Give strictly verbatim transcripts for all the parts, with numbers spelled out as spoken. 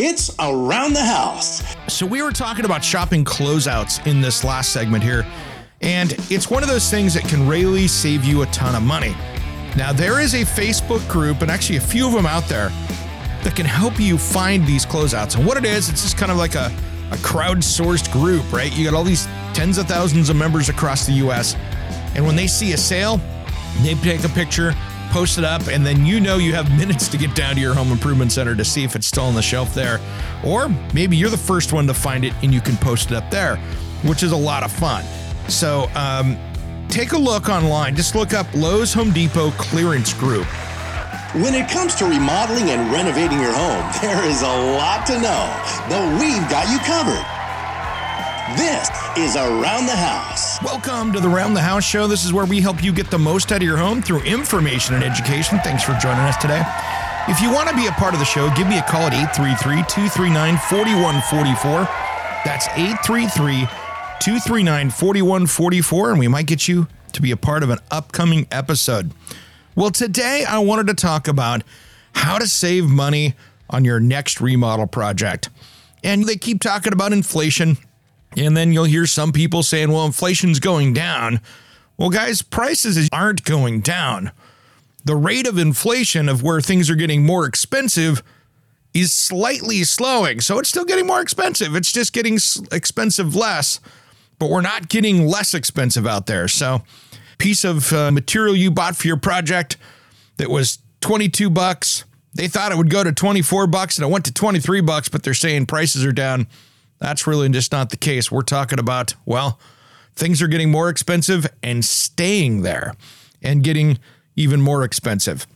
It's Around the House. So we were talking about shopping closeouts in this last segment here, and it's one of those things that can really save you a ton of money. Now, there is a Facebook group, and actually a few of them out there, that can help you find these closeouts. And what it is, it's just kind of like a, a crowdsourced group, right? You got all these tens of thousands of members across the U S, and when they see a sale, they take a picture, post it up, and then you know you have minutes to get down to your home improvement center to see if it's still on the shelf there. Or maybe you're the first one to find it and you can post it up there, which is a lot of fun. So um, take a look online. Just look up Lowe's Home Depot Clearance Group. When it comes to remodeling and renovating your home, there is a lot to know, but we've got you covered. This is Around the House. Welcome to the Around the House show. This is where we help you get the most out of your home through information and education. Thanks for joining us today. If you want to be a part of the show, give me a call at eight three three, two three nine, four one four four. That's eight three three, two three nine, four one four four, and we might get you to be a part of an upcoming episode. Well, today I wanted to talk about how to save money on your next remodel project. And they keep talking about inflation. And then you'll hear some people saying, well, inflation's going down. Well, guys, prices aren't going down. The rate of inflation of where things are getting more expensive is slightly slowing. So it's still getting more expensive. It's just getting expensive less, but we're not getting less expensive out there. So piece of uh, material you bought for your project that was twenty-two bucks. They thought it would go to twenty-four bucks and it went to twenty-three bucks, but they're saying prices are down. That's really just not the case. We're talking about, well, things are getting more expensive and staying there and getting even more expensive.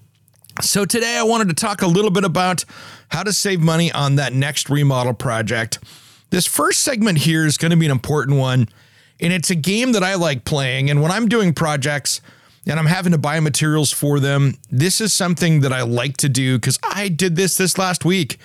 So today I wanted to talk a little bit about how to save money on that next remodel project. This first segment here is going to be an important one, and it's a game that I like playing. And when I'm doing projects and I'm having to buy materials for them, this is something that I like to do because I did this this last week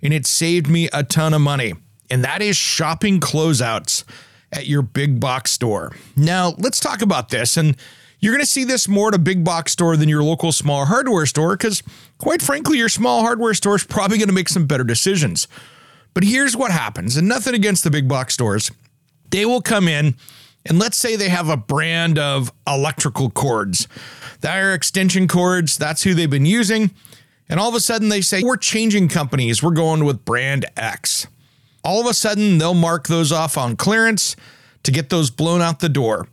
and it saved me a ton of money. And that is shopping closeouts at your big box store. Now, let's talk about this. And you're going to see this more at a big box store than your local small hardware store because, quite frankly, your small hardware store is probably going to make some better decisions. But here's what happens, and nothing against the big box stores. They will come in, and let's say they have a brand of electrical cords. They're extension cords. That's who they've been using. And all of a sudden, they say, we're changing companies. We're going with brand X. All of a sudden, they'll mark those off on clearance to get those blown out the door.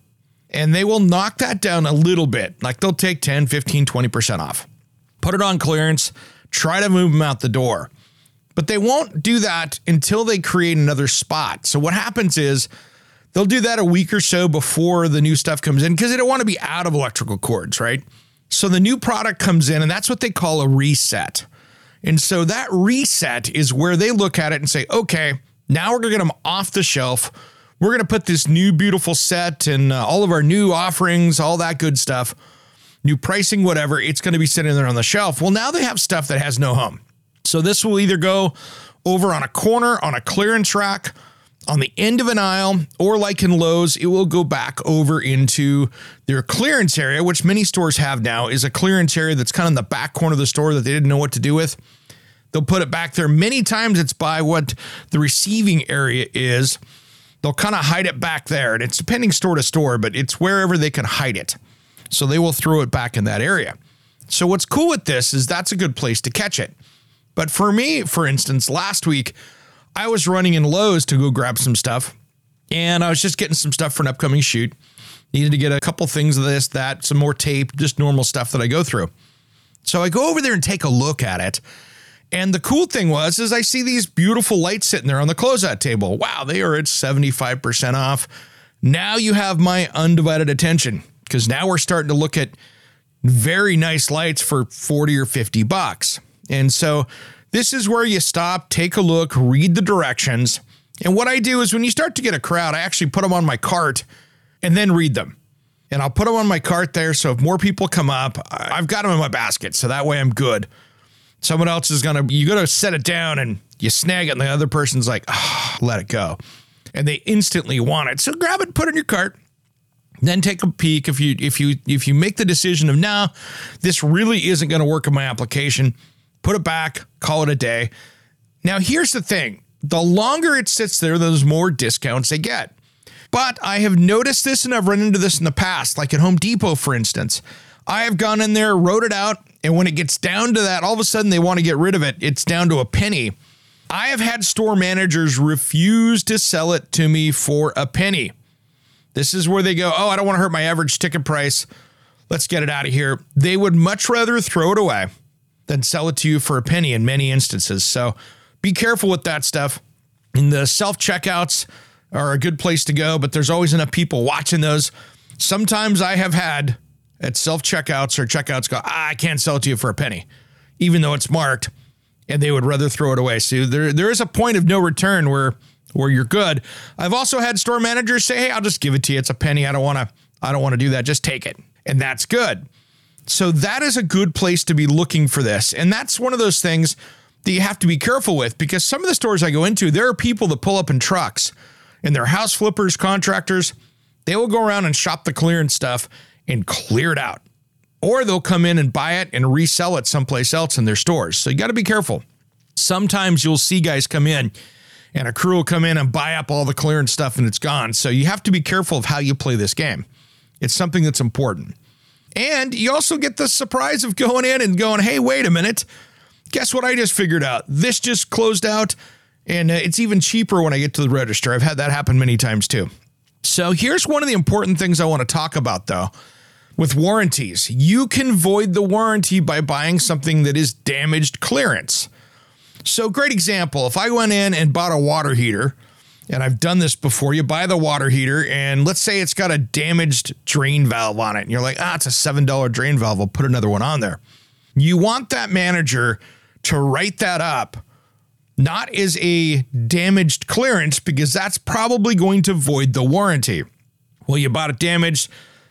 And they will knock that down a little bit. Like they'll take ten, fifteen, twenty percent off. Put it on clearance. Try to move them out the door. But they won't do that until they create another spot. So what happens is they'll do that a week or so before the new stuff comes in because they don't want to be out of electrical cords, right? So the new product comes in, and that's what they call a reset. And so that reset is where they look at it and say, okay, now we're going to get them off the shelf. We're going to put this new beautiful set and uh, all of our new offerings, all that good stuff, new pricing, whatever. It's going to be sitting there on the shelf. Well, now they have stuff that has no home. So this will either go over on a corner, on a clearance rack, on the end of an aisle, or like in Lowe's, it will go back over into their clearance area, which many stores have now, is a clearance area that's kind of in the back corner of the store that they didn't know what to do with. They'll put it back there. Many times it's by what the receiving area is. They'll kind of hide it back there, and it's depending store to store, but it's wherever they can hide it. So they will throw it back in that area. So what's cool with this is that's a good place to catch it. But for me, for instance, last week, I was running in Lowe's to go grab some stuff, and I was just getting some stuff for an upcoming shoot. Needed to get a couple things of this, that, some more tape, just normal stuff that I go through. So I go over there and take a look at it. And the cool thing was, is I see these beautiful lights sitting there on the closeout table. Wow, they are at seventy-five percent off. Now you have my undivided attention because now we're starting to look at very nice lights for forty or fifty bucks. And so this is where you stop, take a look, read the directions. And what I do is when you start to get a crowd, I actually put them on my cart and then read them. And I'll put them on my cart there. So if more people come up, I've got them in my basket. So that way I'm good. Someone else is going to, you got to set it down and you snag it. And the other person's like, oh, let it go. And they instantly want it. So grab it, put it in your cart, then take a peek. If you, if you, if you make the decision of no, this really isn't going to work in my application, put it back, call it a day. Now, here's the thing. The longer it sits there, those more discounts they get. But I have noticed this and I've run into this in the past, like at Home Depot, for instance. I have gone in there, wrote it out, and when it gets down to that, all of a sudden they want to get rid of it. It's down to a penny. I have had store managers refuse to sell it to me for a penny. This is where they go, oh, I don't want to hurt my average ticket price. Let's get it out of here. They would much rather throw it away than sell it to you for a penny in many instances. So be careful with that stuff. In the self-checkouts are a good place to go, but there's always enough people watching those. Sometimes I have had at self-checkouts or checkouts go, ah, I can't sell it to you for a penny, even though it's marked, and they would rather throw it away. So there, there is a point of no return where where you're good. I've also had store managers say, hey, I'll just give it to you. It's a penny. I don't want to I don't want to do that. Just take it. And that's good. So that is a good place to be looking for this. And that's one of those things that you have to be careful with, because some of the stores I go into, there are people that pull up in trucks and they're house flippers, contractors. They will go around and shop the clearance stuff and clear it out. Or they'll come in and buy it and resell it someplace else in their stores. So you got to be careful. Sometimes you'll see guys come in and a crew will come in and buy up all the clearance stuff and it's gone. So you have to be careful of how you play this game. It's something that's important. And you also get the surprise of going in and going, hey, wait a minute. Guess what I just figured out? This just closed out, and it's even cheaper when I get to the register. I've had that happen many times too. So here's one of the important things I want to talk about, though, with warranties. You can void the warranty by buying something that is damaged clearance. So great example. If I went in and bought a water heater, and I've done this before, you buy the water heater, and let's say it's got a damaged drain valve on it, and you're like, ah, it's a seven dollar drain valve. We'll put another one on there. You want that manager to write that up, not as a damaged clearance, because that's probably going to void the warranty. Well, you bought it damaged.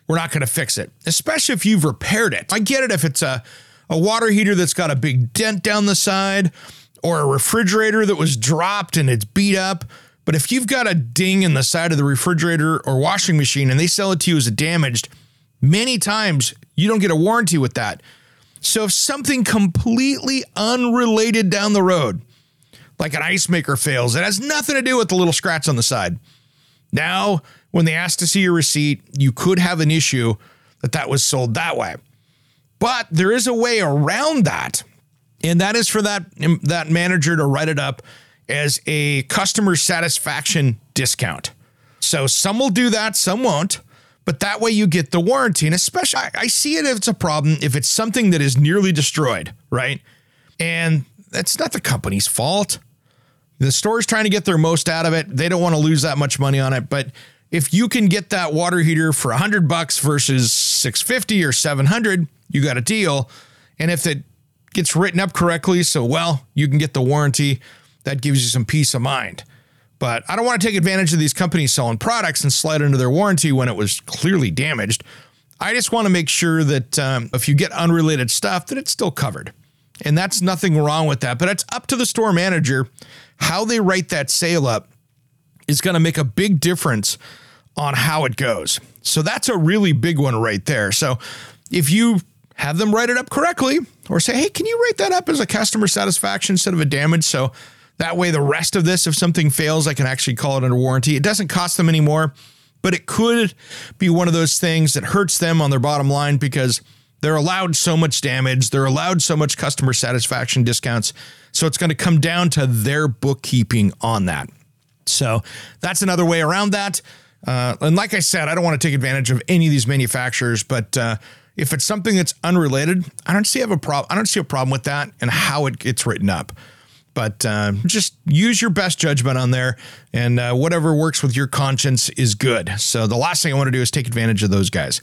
We're not going to fix it, especially if you've repaired it. I get it if it's a, a water heater that's got a big dent down the side, or a refrigerator that was dropped and it's beat up. But if you've got a ding in the side of the refrigerator or washing machine and they sell it to you as a damaged, many times you don't get a warranty with that. So if something completely unrelated down the road, like an ice maker fails, it has nothing to do with the little scratch on the side. Now, when they ask to see your receipt, you could have an issue that that was sold that way. But there is a way around that. And that is for that, that manager to write it up as a customer satisfaction discount. So some will do that, some won't. But that way you get the warranty. And especially, I, I see it if it's a problem, if it's something that is nearly destroyed, right? And that's not the company's fault. The store's trying to get their most out of it. They don't want to lose that much money on it. But if you can get that water heater for a hundred bucks versus six fifty or seven hundred, you got a deal. And if it gets written up correctly, so well, you can get the warranty. That gives you some peace of mind. But I don't want to take advantage of these companies selling products and slide under their warranty when it was clearly damaged. I just want to make sure that um, if you get unrelated stuff, that it's still covered. And that's nothing wrong with that. But it's up to the store manager. How they write that sale up is going to make a big difference on how it goes. So that's a really big one right there. So if you have them write it up correctly or say, hey, can you write that up as a customer satisfaction instead of a damage? So that way, the rest of this, if something fails, I can actually call it under warranty. It doesn't cost them any more, but it could be one of those things that hurts them on their bottom line because they're allowed so much damage. They're allowed so much customer satisfaction discounts. So it's going to come down to their bookkeeping on that. So that's another way around that. Uh, and like I said, I don't want to take advantage of any of these manufacturers, but uh, if it's something that's unrelated, I don't see have a problem. I don't see a problem with that and how it gets written up. But uh, just use your best judgment on there, and uh, whatever works with your conscience is good. So the last thing I want to do is take advantage of those guys.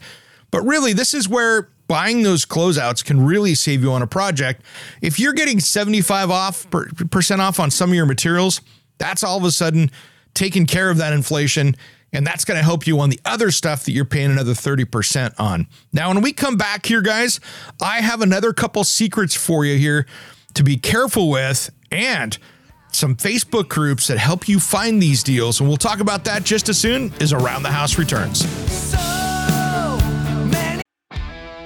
But really, this is where buying those closeouts can really save you on a project. If you're getting seventy-five percent off on some of your materials, that's all of a sudden taking care of that inflation, and that's going to help you on the other stuff that you're paying another thirty percent on. Now, when we come back here, guys, I have another couple secrets for you here to be careful with and some Facebook groups that help you find these deals. And we'll talk about that just as soon as Around the House returns.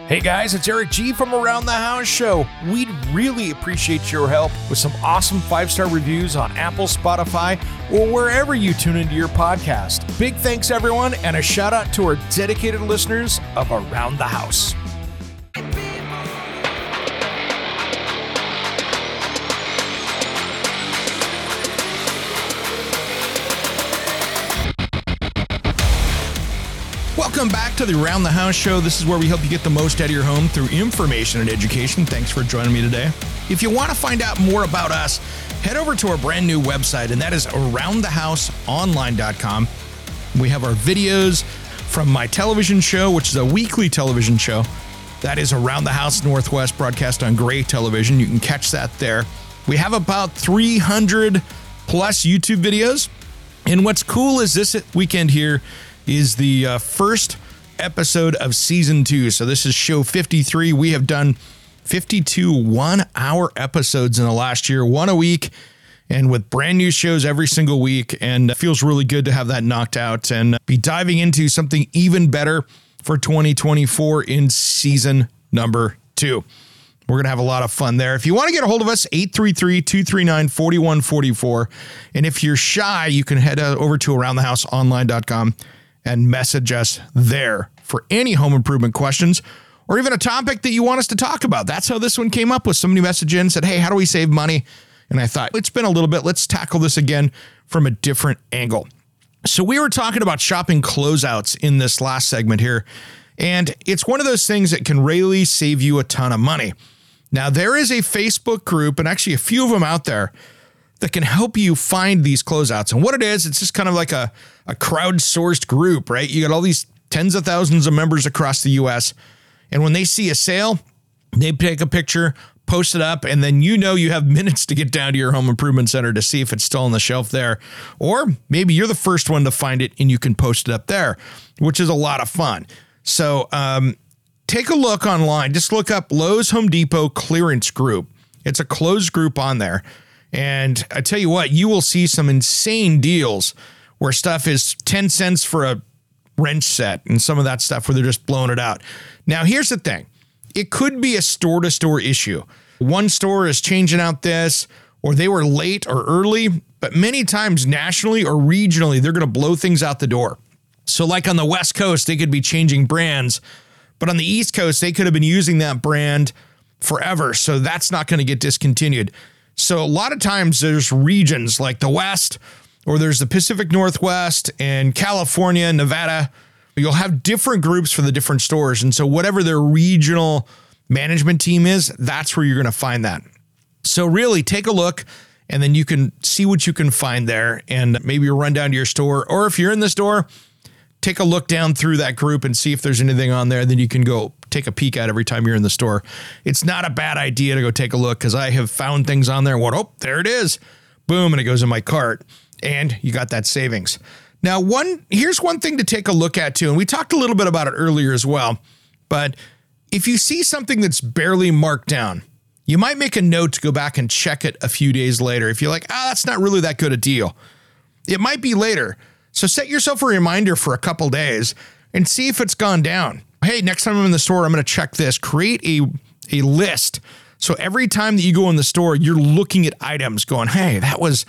Hey guys, it's Eric G from Around the House Show. We'd really appreciate your help with some awesome five-star reviews on Apple, Spotify, or wherever you tune into your podcast. Big thanks everyone, and a shout out to our dedicated listeners of Around the House. Welcome back to the Around the House Show. This is where we help you get the most out of your home through information and education. Thanks for joining me today. If you want to find out more about us, head over to our brand new website, and that is around the house online dot com. We have our videos from my television show, which is a weekly television show. That is Around the House Northwest, broadcast on Gray Television. You can catch that there. We have about three hundred plus YouTube videos. And what's cool is this weekend here is the uh, first episode of season two. So this is show fifty-three. We have done fifty-two one-hour episodes in the last year, one a week, and with brand new shows every single week. And it feels really good to have that knocked out and be diving into something even better for twenty twenty-four in season number two. We're going to have a lot of fun there. If you want to get a hold of us, eight three three, two three nine, four one four four. And if you're shy, you can head over to around the house online dot com and message us there for any home improvement questions or even a topic that you want us to talk about. That's how this one came up, with somebody messaged in and said, hey, how do we save money? And I thought, it's been a little bit, let's tackle this again from a different angle. So we were talking about shopping closeouts in this last segment here. And it's one of those things that can really save you a ton of money. Now, there is a Facebook group, and actually a few of them out there, that can help you find these closeouts. And what it is, it's just kind of like a, a crowdsourced group, right? You got all these tens of thousands of members across the U S. And when they see a sale, they take a picture, post it up, and then you know you have minutes to get down to your home improvement center to see if it's still on the shelf there. Or maybe you're the first one to find it and you can post it up there, which is a lot of fun. So um, take a look online. Just look up Lowe's Home Depot Clearance Group. It's a closed group on there. And I tell you what, you will see some insane deals where stuff is ten cents for a wrench set and some of that stuff where they're just blowing it out. Now, here's the thing. It could be a store-to-store issue. One store is changing out this, or they were late or early, but many times nationally or regionally, they're going to blow things out the door. So like on the West Coast, they could be changing brands, but on the East Coast, they could have been using that brand forever. So that's not going to get discontinued. So a lot of times there's regions like the West, or there's the Pacific Northwest and California, Nevada. You'll have different groups for the different stores. And so whatever their regional management team is, that's where you're going to find that. So really take a look, and then you can see what you can find there, and maybe run down to your store. Or if you're in the store, take a look down through that group and see if there's anything on there. Then you can go take a peek at every time you're in the store. It's not a bad idea to go take a look, because I have found things on there. What? Oh, there it is. Boom. And it goes in my cart, and you got that savings. Now, one, here's one thing to take a look at too. And we talked a little bit about it earlier as well, but if you see something that's barely marked down, you might make a note to go back and check it a few days later. If you're like, ah, oh, that's not really that good a deal. It might be later. So set yourself a reminder for a couple days and see if it's gone down. Hey, next time I'm in the store, I'm going to check this. Create a, a list. So every time that you go in the store, you're looking at items going, hey, that was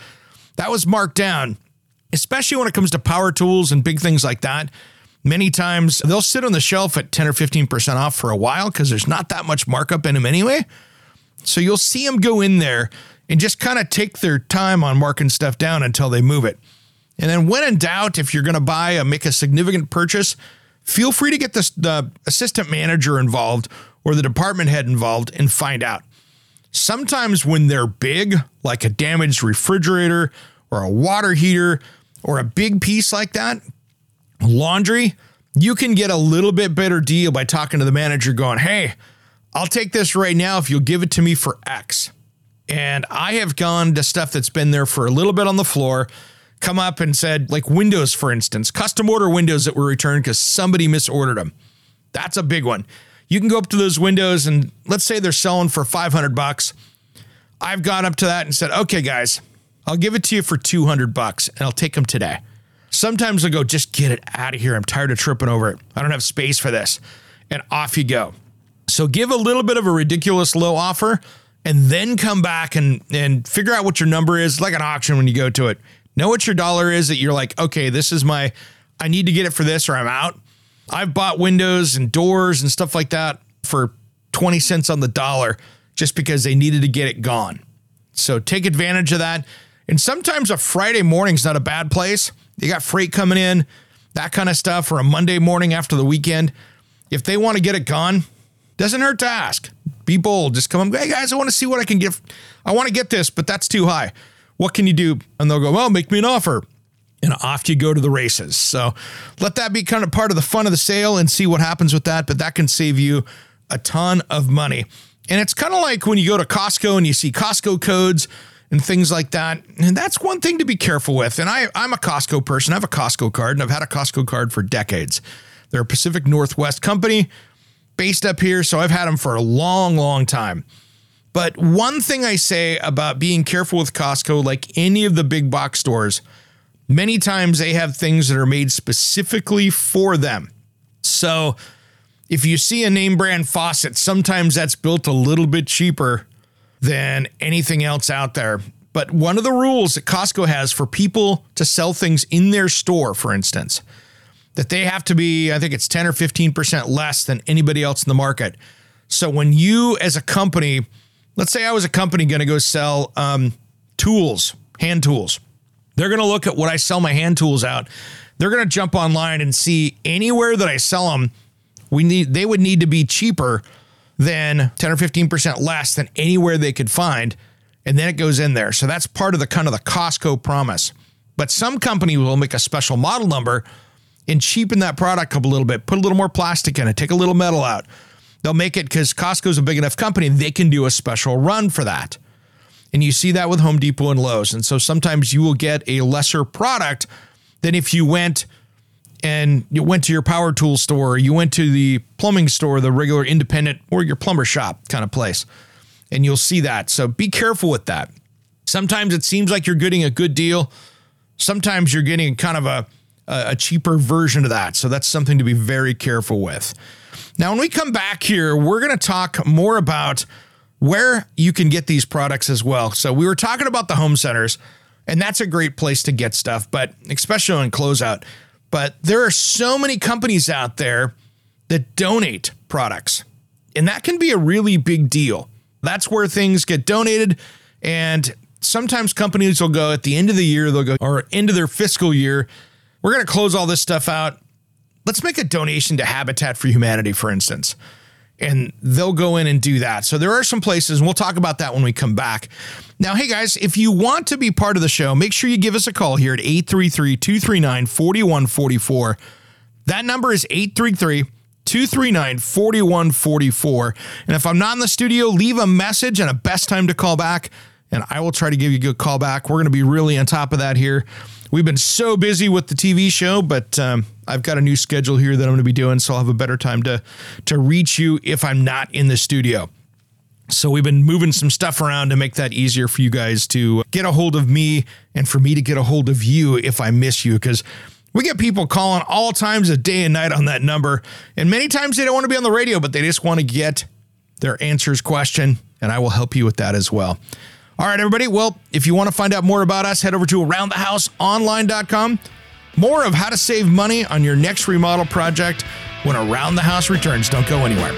that was marked down, especially when it comes to power tools and big things like that. Many times they'll sit on the shelf at ten or fifteen percent off for a while because there's not that much markup in them anyway. So you'll see them go in there and just kind of take their time on marking stuff down until they move it. And then when in doubt, if you're going to buy a make a significant purchase, feel free to get the, the assistant manager involved or the department head involved and find out. Sometimes when they're big, like a damaged refrigerator or a water heater or a big piece like that, laundry, you can get a little bit better deal by talking to the manager going, hey, I'll take this right now if you'll give it to me for X. And I have gone to stuff that's been there for a little bit on the floor, come up and said, like windows, for instance, custom order windows that were returned because somebody misordered them. That's a big one. You can go up to those windows and let's say they're selling for five hundred bucks. I've gone up to that and said, okay, guys, I'll give it to you for two hundred bucks and I'll take them today. Sometimes I'll go, just get it out of here. I'm tired of tripping over it. I don't have space for this. And off you go. So give a little bit of a ridiculous low offer and then come back and, and figure out what your number is. It's like an auction when you go to it. Know what your dollar is that you're like, okay, this is my, I need to get it for this or I'm out. I've bought windows and doors and stuff like that for twenty cents on the dollar just because they needed to get it gone. So take advantage of that. And sometimes a Friday morning's not a bad place. You got freight coming in, that kind of stuff, or a Monday morning after the weekend. If they want to get it gone, doesn't hurt to ask. Be bold. Just come up, hey guys, I want to see what I can give. I want to get this, but that's too high. What can you do? And they'll go, well, make me an offer. And off you go to the races. So let that be kind of part of the fun of the sale and see what happens with that. But that can save you a ton of money. And it's kind of like when you go to Costco and you see Costco codes and things like that. And that's one thing to be careful with. And I, I'm a Costco person. I have a Costco card and I've had a Costco card for decades. They're a Pacific Northwest company based up here. So I've had them for a long, long time. But one thing I say about being careful with Costco, like any of the big box stores, many times they have things that are made specifically for them. So if you see a name brand faucet, sometimes that's built a little bit cheaper than anything else out there. But one of the rules that Costco has for people to sell things in their store, for instance, that they have to be, I think it's ten or fifteen percent less than anybody else in the market. So when you as a company, let's say I was a company going to go sell um, tools, hand tools. They're going to look at what I sell my hand tools out. They're going to jump online and see anywhere that I sell them, we need they would need to be cheaper than ten or fifteen percent less than anywhere they could find. And then it goes in there. So that's part of the kind of the Costco promise. But some company will make a special model number and cheapen that product up a little bit, put a little more plastic in it, take a little metal out. They'll make it because Costco's a big enough company and they can do a special run for that. And you see that with Home Depot and Lowe's. And so sometimes you will get a lesser product than if you went and you went to your power tool store, or you went to the plumbing store, the regular independent or your plumber shop kind of place. And you'll see that. So be careful with that. Sometimes it seems like you're getting a good deal. Sometimes you're getting kind of a, a cheaper version of that. So that's something to be very careful with. Now, when we come back here, we're going to talk more about where you can get these products as well. So we were talking about the home centers, and that's a great place to get stuff, but especially on closeout. But there are so many companies out there that donate products, and that can be a really big deal. That's where things get donated, and sometimes companies will go at the end of the year, they'll go, or end of their fiscal year, we're going to close all this stuff out. Let's make a donation to Habitat for Humanity, for instance. And they'll go in and do that. So there are some places, and we'll talk about that when we come back. Now, hey guys, if you want to be part of the show, make sure you give us a call here at eight three three, two three nine, four one four four. That number is eight three three, two three nine, four one four four. And if I'm not in the studio, leave a message and a best time to call back, and I will try to give you a good call back. We're going to be really on top of that here. We've been so busy with the T V show, but um, I've got a new schedule here that I'm going to be doing, so I'll have a better time to to reach you if I'm not in the studio. So we've been moving some stuff around to make that easier for you guys to get a hold of me and for me to get a hold of you if I miss you, because we get people calling all times of day and night on that number, and many times they don't want to be on the radio, but they just want to get their answers question, and I will help you with that as well. All right, everybody. Well, if you want to find out more about us, head over to around the house online dot com. More of how to save money on your next remodel project when Around the House returns. Don't go anywhere.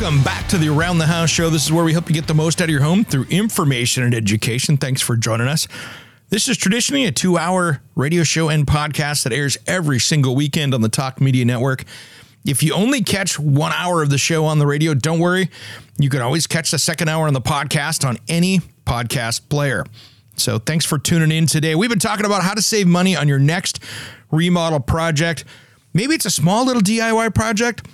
Welcome back to the Around the House show. This is where we help you get the most out of your home through information and education. Thanks for joining us. This is traditionally a two-hour radio show and podcast that airs every single weekend on the Talk Media Network. If you only catch one hour of the show on the radio, don't worry. You can always catch the second hour on the podcast on any podcast player. So thanks for tuning in today. We've been talking about how to save money on your next remodel project. Maybe it's a small little D I Y project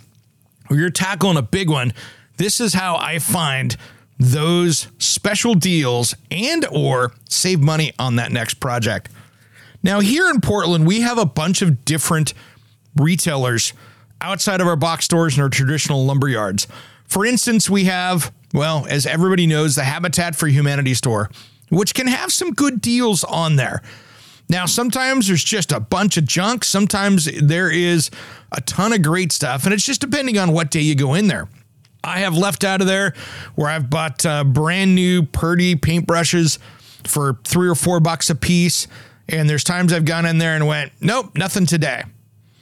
or you're tackling a big one. This is how I find those special deals and or save money on that next project. Now, here in Portland, we have a bunch of different retailers outside of our box stores and our traditional lumber yards. For instance, we have, well, as everybody knows, the Habitat for Humanity store, which can have some good deals on there. Now, sometimes there's just a bunch of junk. Sometimes there is a ton of great stuff, and it's just depending on what day you go in there. I have left out of there where I've bought uh, brand new Purdy paintbrushes for three or four bucks a piece, and there's times I've gone in there and went, nope, nothing today.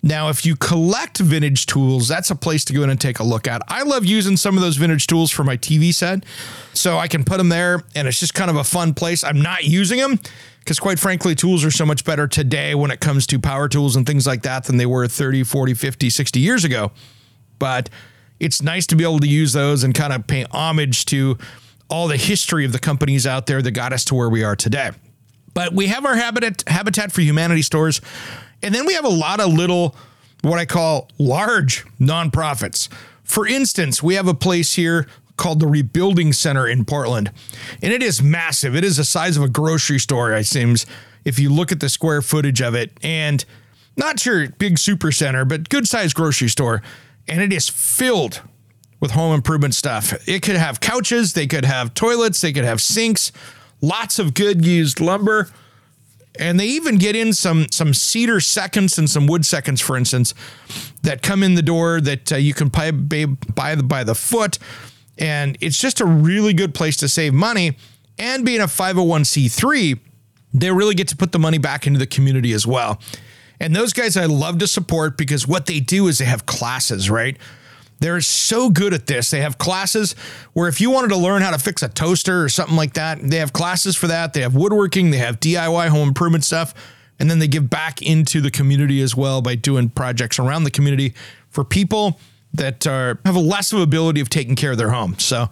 Now, if you collect vintage tools, that's a place to go in and take a look at. I love using some of those vintage tools for my T V set, so I can put them there, and it's just kind of a fun place. I'm not using them because, quite frankly, tools are so much better today when it comes to power tools and things like that than they were thirty, forty, fifty, sixty years ago. But it's nice to be able to use those and kind of pay homage to all the history of the companies out there that got us to where we are today. But we have our Habitat, Habitat for Humanity stores. And then we have a lot of little, what I call large nonprofits. For instance, we have a place here called the Rebuilding Center in Portland, and it is massive. It is the size of a grocery store, it seems, if you look at the square footage of it. And not your big super center, but good-sized grocery store. And it is filled with home improvement stuff. It could have couches. They could have toilets. They could have sinks. Lots of good used lumber. And they even get in some some cedar seconds and some wood seconds, for instance, that come in the door that uh, you can buy, buy by the foot. And it's just a really good place to save money. And being a five oh one c three, they really get to put the money back into the community as well. And those guys I love to support because what they do is they have classes, right? They're so good at this. They have classes where if you wanted to learn how to fix a toaster or something like that, they have classes for that. They have woodworking, they have D I Y home improvement stuff, and then they give back into the community as well by doing projects around the community for people that are have a less of ability of taking care of their home. So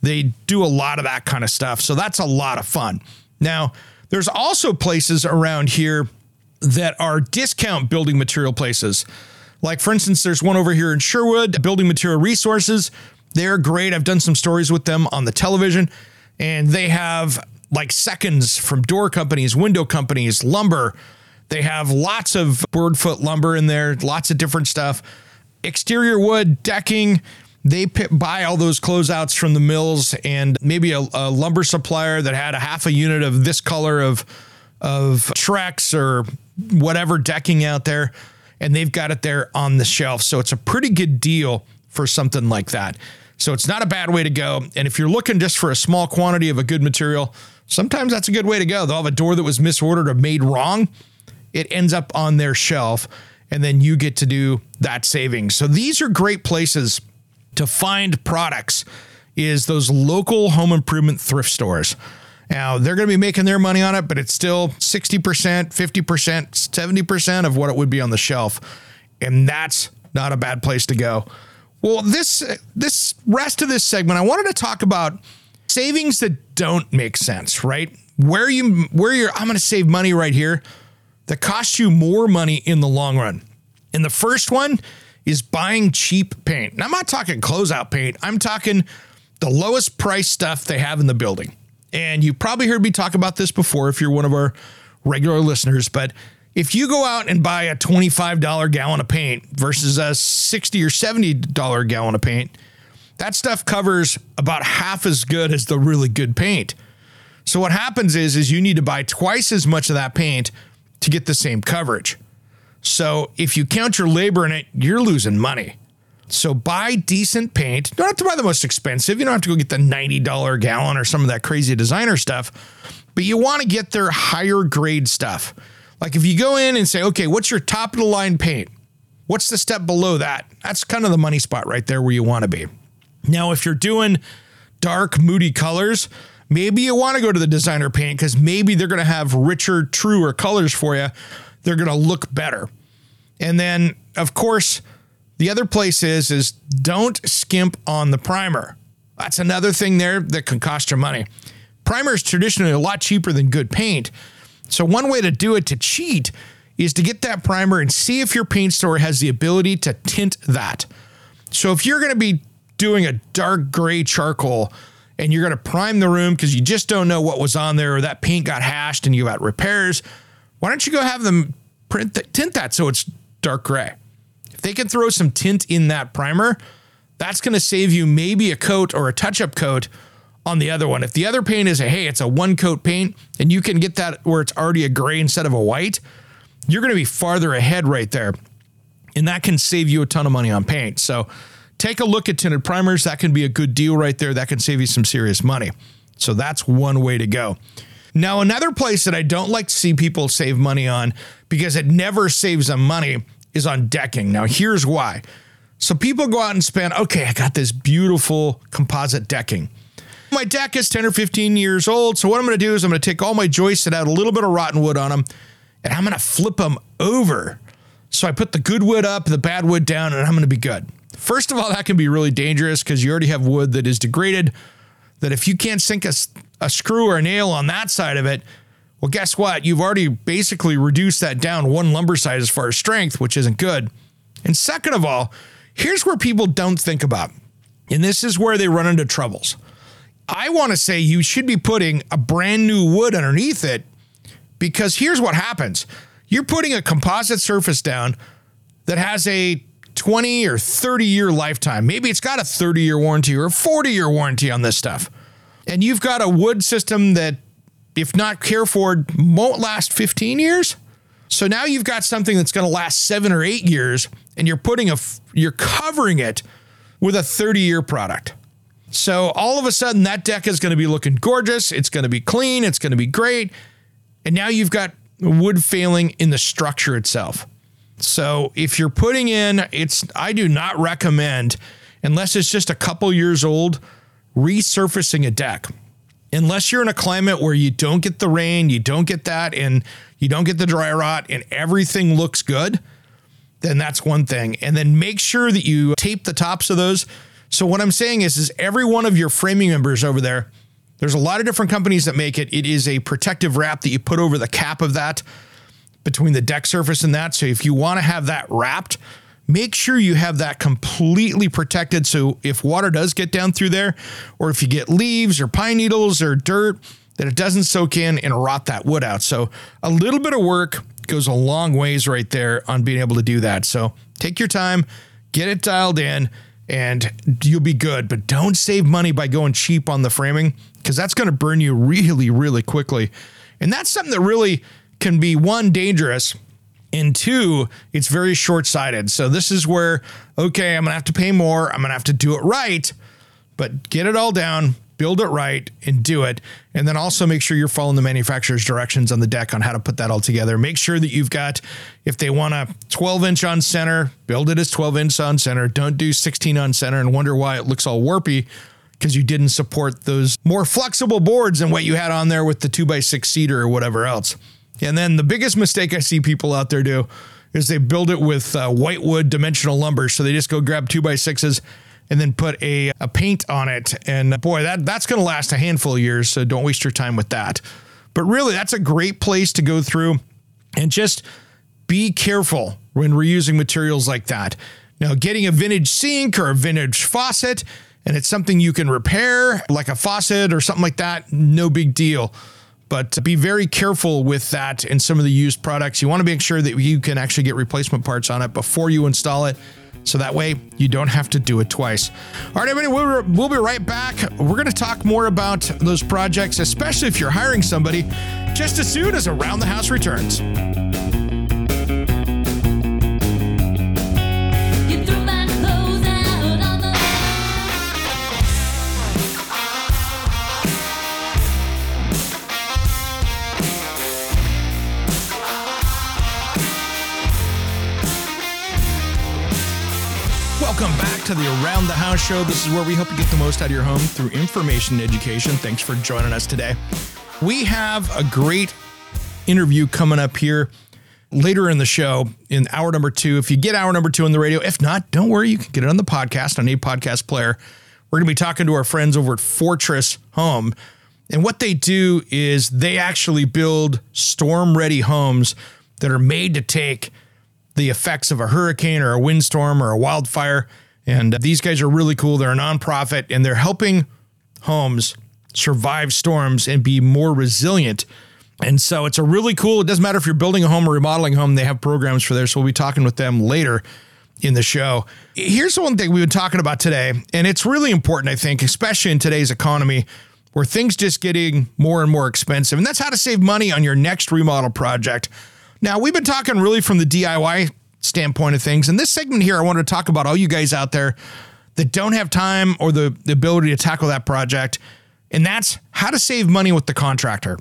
they do a lot of that kind of stuff. So that's a lot of fun. Now, there's also places around here that are discount building material places. Like, for instance, there's one over here in Sherwood, Building Material Resources. They're great. I've done some stories with them on the television, and they have like seconds from door companies, window companies, lumber. They have lots of board foot lumber in there, lots of different stuff. Exterior wood, decking. They buy all those closeouts from the mills, and maybe a, a lumber supplier that had a half a unit of this color of, of Trex or whatever decking out there. And they've got it there on the shelf. So it's a pretty good deal for something like that. So it's not a bad way to go. And if you're looking just for a small quantity of a good material, sometimes that's a good way to go. They'll have a door that was misordered or made wrong. It ends up on their shelf, and then you get to do that savings. So these are great places to find products, is those local home improvement thrift stores. Now, they're going to be making their money on it, but it's still sixty percent, fifty percent, seventy percent of what it would be on the shelf. And that's not a bad place to go. Well, this this rest of this segment, I wanted to talk about savings that don't make sense, right? Where you where you're, I'm going to save money right here that costs you more money in the long run. And the first one is buying cheap paint. And I'm not talking closeout paint. I'm talking the lowest price stuff they have in the building. And you probably heard me talk about this before if you're one of our regular listeners, but if you go out and buy a twenty-five dollar gallon of paint versus a sixty or seventy dollar gallon of paint, that stuff covers about half as good as the really good paint. So what happens is, is you need to buy twice as much of that paint to get the same coverage. So if you count your labor in it, you're losing money. So buy decent paint. You don't have to buy the most expensive. You don't have to go get the ninety dollar gallon or some of that crazy designer stuff, but you want to get their higher grade stuff. Like if you go in and say, okay, what's your top of the line paint? What's the step below that? That's kind of the money spot right there where you want to be. Now, if you're doing dark, moody colors, maybe you want to go to the designer paint because maybe they're going to have richer, truer colors for you. They're going to look better. And then, of course, the other place is, is don't skimp on the primer. That's another thing there that can cost your money. Primer is traditionally a lot cheaper than good paint. So one way to do it to cheat is to get that primer and see if your paint store has the ability to tint that. So if you're going to be doing a dark gray charcoal and you're going to prime the room because you just don't know what was on there or that paint got hashed and you got repairs, why don't you go have them print the, tint that so it's dark gray? If they can throw some tint in that primer, that's going to save you maybe a coat or a touch-up coat on the other one. If the other paint is a, hey, it's a one-coat paint and you can get that where it's already a gray instead of a white, you're going to be farther ahead right there. And that can save you a ton of money on paint. So take a look at tinted primers. That can be a good deal right there. That can save you some serious money. So that's one way to go. Now, another place that I don't like to see people save money on because it never saves them money is on decking. Now, here's why. So people go out and spend, okay, I got this beautiful composite decking. My deck is ten or fifteen years old. So what I'm going to do is I'm going to take all my joists and add a little bit of rotten wood on them, and I'm going to flip them over. So I put the good wood up, the bad wood down, and I'm going to be good. First of all, that can be really dangerous because you already have wood that is degraded, that if you can't sink a, a screw or a nail on that side of it, well, guess what? You've already basically reduced that down one lumber size as far as strength, which isn't good. And second of all, here's where people don't think about, and this is where they run into troubles. I want to say you should be putting a brand new wood underneath it, because here's what happens. You're putting a composite surface down that has a twenty or thirty year lifetime. Maybe it's got a thirty year warranty or a forty year warranty on this stuff. And you've got a wood system that, if not cared for, won't last fifteen years. So now you've got something that's going to last seven or eight years and you're putting a, you're covering it with a thirty year product. So all of a sudden that deck is going to be looking gorgeous. It's going to be clean. It's going to be great. And now you've got wood failing in the structure itself. So if you're putting in, it's, I do not recommend, unless it's just a couple years old, resurfacing a deck. Unless you're in a climate where you don't get the rain, you don't get that, and you don't get the dry rot, and everything looks good, then that's one thing. And then make sure that you tape the tops of those. So what I'm saying is, is every one of your framing members over there, there's a lot of different companies that make it. It is a protective wrap that you put over the cap of that between the deck surface and that. So if you want to have that wrapped, make sure you have that completely protected. So if water does get down through there, or if you get leaves or pine needles or dirt, that it doesn't soak in and rot that wood out. So a little bit of work goes a long ways right there on being able to do that. So take your time, get it dialed in, and you'll be good. But don't save money by going cheap on the framing, because that's going to burn you really, really quickly. And that's something that really can be, one, dangerous, and two, it's very short-sighted. So this is where, okay, I'm going to have to pay more. I'm going to have to do it right, but get it all down, build it right, and do it. And then also make sure you're following the manufacturer's directions on the deck on how to put that all together. Make sure that you've got, if they want a twelve inch on center, build it as twelve inch on center. Don't do sixteen on center and wonder why it looks all warpy, because you didn't support those more flexible boards than what you had on there with the two by six seater or whatever else. And then the biggest mistake I see people out there do is they build it with uh, white wood dimensional lumber. So they just go grab two by sixes and then put a, a paint on it. And boy, that that's going to last a handful of years. So don't waste your time with that. But really, that's a great place to go through and just be careful when reusing materials like that. Now, getting a vintage sink or a vintage faucet, and it's something you can repair, like a faucet or something like that, no big deal. But be very careful with that and some of the used products. You want to make sure that you can actually get replacement parts on it before you install it, so that way you don't have to do it twice. All right, everybody, we'll, we'll be right back. We're going to talk more about those projects, especially if you're hiring somebody, just as soon as Around the House returns. Welcome back back to the Around the House show. This is where we hope you get the most out of your home through information and education. Thanks for joining us today. We have a great interview coming up here later in the show in hour number two. If you get hour number two on the radio, if not, don't worry, you can get it on the podcast, on a podcast player. We're going to be talking to our friends over at Fortress Home. And what they do is they actually build storm-ready homes that are made to take the effects of a hurricane or a windstorm or a wildfire. And these guys are really cool. They're a nonprofit, and they're helping homes survive storms and be more resilient. And so it's a really cool, it doesn't matter if you're building a home or remodeling a home, they have programs for there. So we'll be talking with them later in the show. Here's the one thing we've been talking about today, and it's really important, I think, especially in today's economy, where things just getting more and more expensive. And that's how to save money on your next remodel project. Now, we've been talking really from the D I Y standpoint of things. In this segment here, I wanted to talk about all you guys out there that don't have time or the, the ability to tackle that project. And that's how to save money with the contractor.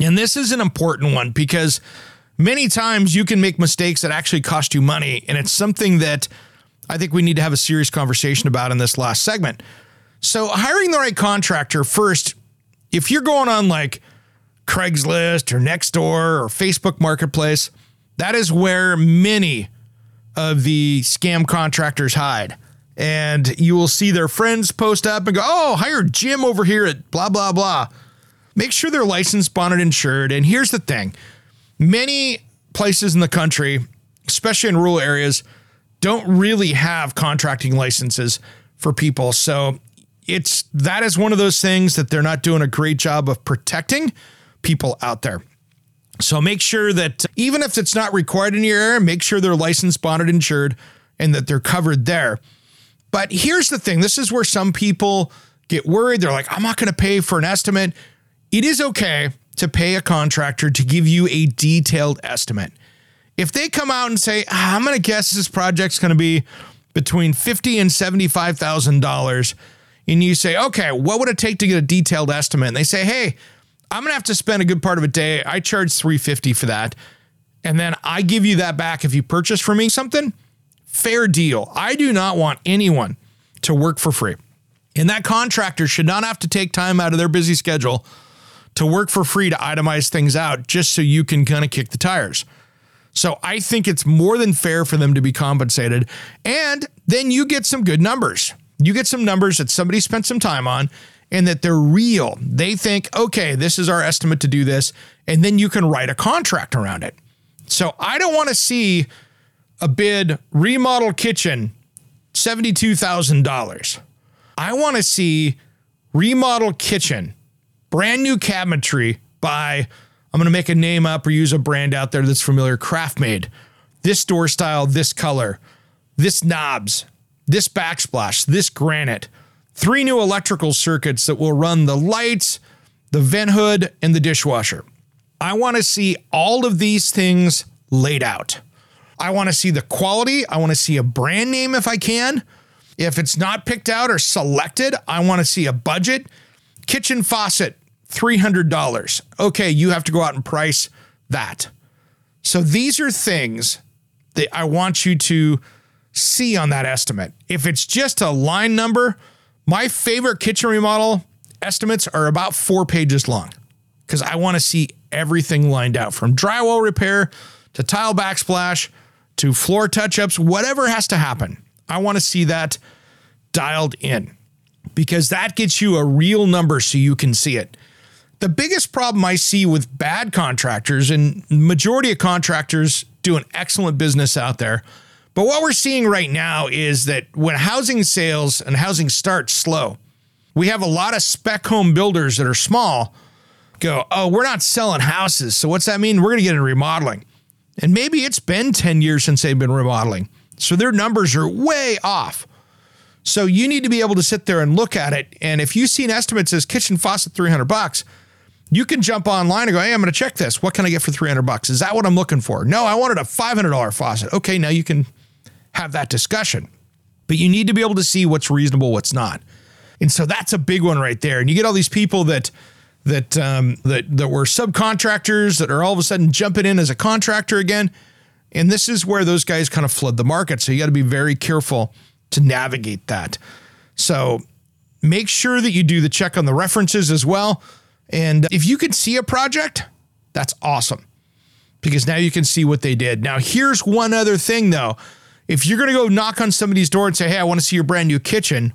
And this is an important one because many times you can make mistakes that actually cost you money. And it's something that I think we need to have a serious conversation about in this last segment. So hiring the right contractor first, if you're going on like Craigslist or Nextdoor or Facebook Marketplace, that is where many of the scam contractors hide. And you will see their friends post up and go, oh, hire Jim over here at blah, blah, blah. Make sure they're licensed, bonded, insured. And here's the thing. Many places in the country, especially in rural areas, don't really have contracting licenses for people. So it's that is one of those things that they're not doing a great job of protecting people out there. So make sure that even if it's not required in your area, make sure they're licensed, bonded, insured, and that they're covered there. But here's the thing. This is where some people get worried. They're like, I'm not going to pay for an estimate. It is okay to pay a contractor to give you a detailed estimate. If they come out and say, I'm going to guess this project's going to be between fifty thousand dollars and seventy-five thousand dollars, and you say, okay, what would it take to get a detailed estimate? And they say, hey, I'm going to have to spend a good part of a day. I charge three hundred fifty dollars for that. And then I give you that back if you purchase from me something. Fair deal. I do not want anyone to work for free. And that contractor should not have to take time out of their busy schedule to work for free to itemize things out just so you can kind of kick the tires. So I think it's more than fair for them to be compensated. And then you get some good numbers. You get some numbers that somebody spent some time on and that they're real. They think, okay, this is our estimate to do this. And then you can write a contract around it. So I don't want to see a bid remodel kitchen, seventy-two thousand dollars. I want to see remodel kitchen, brand new cabinetry by, I'm going to make a name up or use a brand out there that's familiar, Craftmade. This door style, this color, this knobs, this backsplash, this granite, three new electrical circuits that will run the lights, the vent hood, and the dishwasher. I want to see all of these things laid out. I want to see the quality. I want to see a brand name if I can. If it's not picked out or selected, I want to see a budget. Kitchen faucet, three hundred dollars. Okay, you have to go out and price that. So these are things that I want you to see on that estimate. If it's just a line number, my favorite kitchen remodel estimates are about four pages long because I want to see everything lined out from drywall repair to tile backsplash to floor touch-ups, whatever has to happen. I want to see that dialed in because that gets you a real number so you can see it. The biggest problem I see with bad contractors, and majority of contractors do an excellent business out there, but what we're seeing right now is that when housing sales and housing starts slow, we have a lot of spec home builders that are small go, oh, we're not selling houses. So what's that mean? We're going to get into remodeling. And maybe it's been ten years since they've been remodeling. So their numbers are way off. So you need to be able to sit there and look at it. And if you see an estimate that says kitchen faucet, three hundred bucks, you can jump online and go, hey, I'm going to check this. What can I get for three hundred bucks? Is that what I'm looking for? No, I wanted a five hundred dollars faucet. Okay, now you can have that discussion, but you need to be able to see what's reasonable, what's not. And so that's a big one right there. And you get all these people that, that, um, that, that were subcontractors that are all of a sudden jumping in as a contractor again. And this is where those guys kind of flood the market. So you got to be very careful to navigate that. So make sure that you do the check on the references as well. And if you can see a project, that's awesome, because now you can see what they did. Now, here's one other thing, though. If you're going to go knock on somebody's door and say, hey, I want to see your brand new kitchen,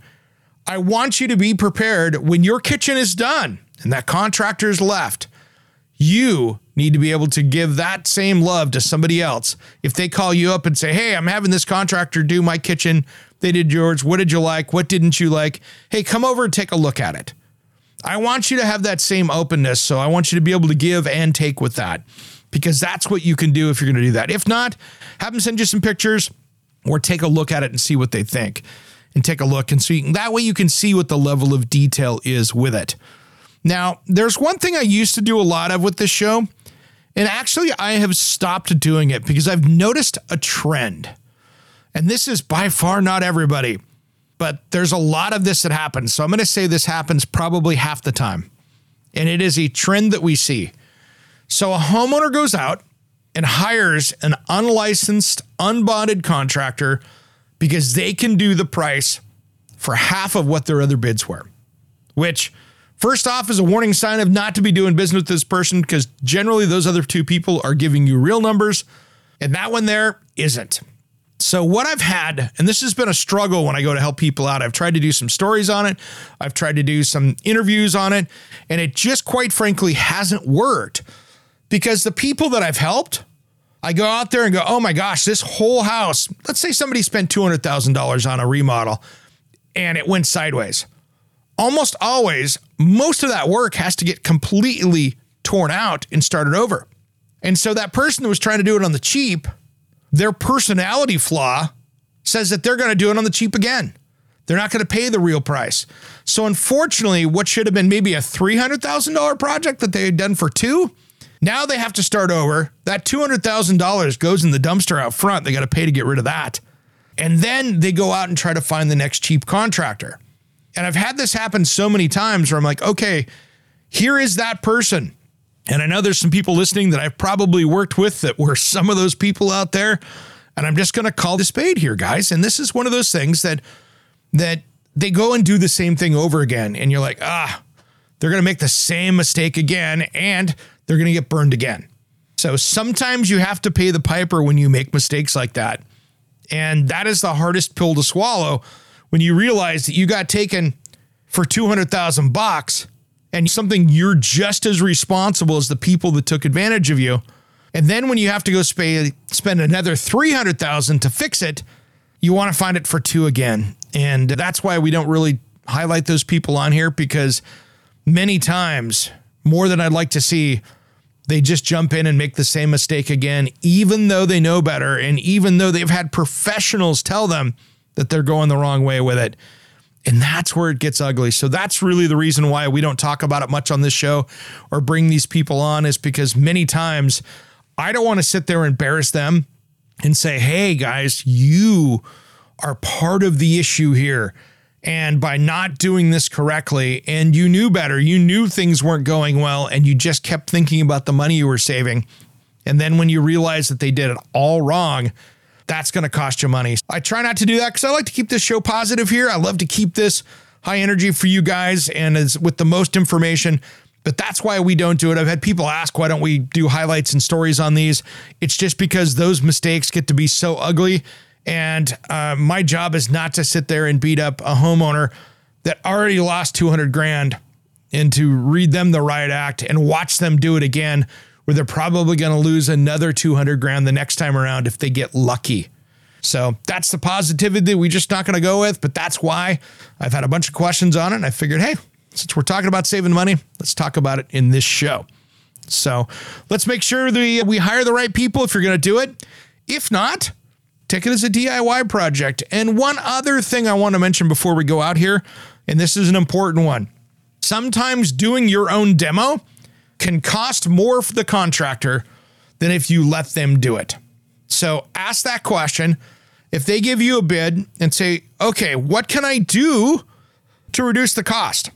I want you to be prepared when your kitchen is done and that contractor is left. You need to be able to give that same love to somebody else. If they call you up and say, hey, I'm having this contractor do my kitchen. They did yours. What did you like? What didn't you like? Hey, come over and take a look at it. I want you to have that same openness. So I want you to be able to give and take with that, because that's what you can do if you're going to do that. If not, have them send you some pictures or take a look at it and see what they think, and take a look. And so you can, that way you can see what the level of detail is with it. Now, there's one thing I used to do a lot of with this show, and actually I have stopped doing it because I've noticed a trend. And this is by far not everybody, but there's a lot of this that happens. So I'm going to say this happens probably half the time. And it is a trend that we see. So a homeowner goes out and hires an unlicensed, unbonded contractor because they can do the price for half of what their other bids were, which first off is a warning sign of not to be doing business with this person, because generally those other two people are giving you real numbers and that one there isn't. So what I've had, and this has been a struggle when I go to help people out, I've tried to do some stories on it. I've tried to do some interviews on it, and it just quite frankly hasn't worked, because the people that I've helped, I go out there and go, oh my gosh, this whole house, let's say somebody spent two hundred thousand dollars on a remodel and it went sideways. Almost always, most of that work has to get completely torn out and started over. And so that person that was trying to do it on the cheap, their personality flaw says that they're going to do it on the cheap again. They're not going to pay the real price. So unfortunately, what should have been maybe a three hundred thousand dollars project that they had done for two, now they have to start over. That two hundred thousand dollars goes in the dumpster out front. They got to pay to get rid of that. And then they go out and try to find the next cheap contractor. And I've had this happen so many times where I'm like, okay, here is that person. And I know there's some people listening that I've probably worked with that were some of those people out there. And I'm just going to call the spade here, guys. And this is one of those things that that they go and do the same thing over again. And you're like, ah, they're going to make the same mistake again, and they're going to get burned again. So sometimes you have to pay the piper when you make mistakes like that. And that is the hardest pill to swallow, when you realize that you got taken for two hundred thousand bucks and something you're just as responsible as the people that took advantage of you. And then when you have to go sp- spend another three hundred thousand to fix it, you want to find it for two again. And that's why we don't really highlight those people on here, because many times, more than I'd like to see, they just jump in and make the same mistake again, even though they know better. And even though they've had professionals tell them that they're going the wrong way with it. And that's where it gets ugly. So that's really the reason why we don't talk about it much on this show or bring these people on, is because many times I don't want to sit there and embarrass them and say, hey guys, you are part of the issue here. And by not doing this correctly, and you knew better, you knew things weren't going well, and you just kept thinking about the money you were saving. And then when you realize that they did it all wrong, that's going to cost you money. I try not to do that because I like to keep this show positive here. I love to keep this high energy for you guys and is with the most information, but that's why we don't do it. I've had people ask, why don't we do highlights and stories on these? It's just because those mistakes get to be so ugly. And uh, my job is not to sit there and beat up a homeowner that already lost two hundred grand, and to read them the riot act and watch them do it again, where they're probably going to lose another two hundred grand the next time around if they get lucky. So that's the positivity that we're just not going to go with, but that's why I've had a bunch of questions on it. And I figured, hey, since we're talking about saving money, let's talk about it in this show. So let's make sure that we, we hire the right people if you're going to do it. If not, take it as a D I Y project. And one other thing I want to mention before we go out here, and this is an important one. Sometimes doing your own demo can cost more for the contractor than if you let them do it. So ask that question. If they give you a bid and say, okay, what can I do to reduce the cost?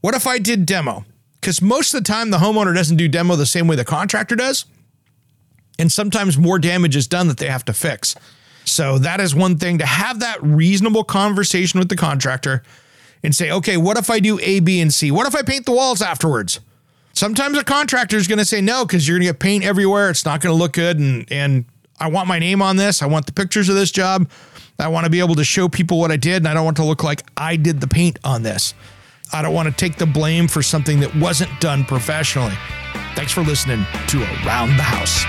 What if I did demo? Because most of the time the homeowner doesn't do demo the same way the contractor does. And sometimes more damage is done that they have to fix. So that is one thing, to have that reasonable conversation with the contractor and say, okay, what if I do A, B, and C? What if I paint the walls afterwards? Sometimes a contractor is going to say no, because you're going to get paint everywhere. It's not going to look good. And, and I want my name on this. I want the pictures of this job. I want to be able to show people what I did, and I don't want to look like I did the paint on this. I don't want to take the blame for something that wasn't done professionally. Thanks for listening to Around the House.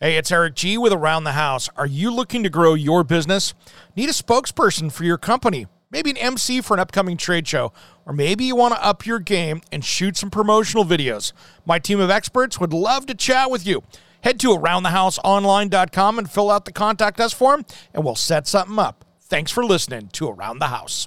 Hey, it's Eric G with Around the House. Are you looking to grow your business? Need a spokesperson for your company? Maybe an M C for an upcoming trade show? Or maybe you want to up your game and shoot some promotional videos? My team of experts would love to chat with you. Head to around the house online dot com and fill out the contact us form, and we'll set something up. Thanks for listening to Around the House.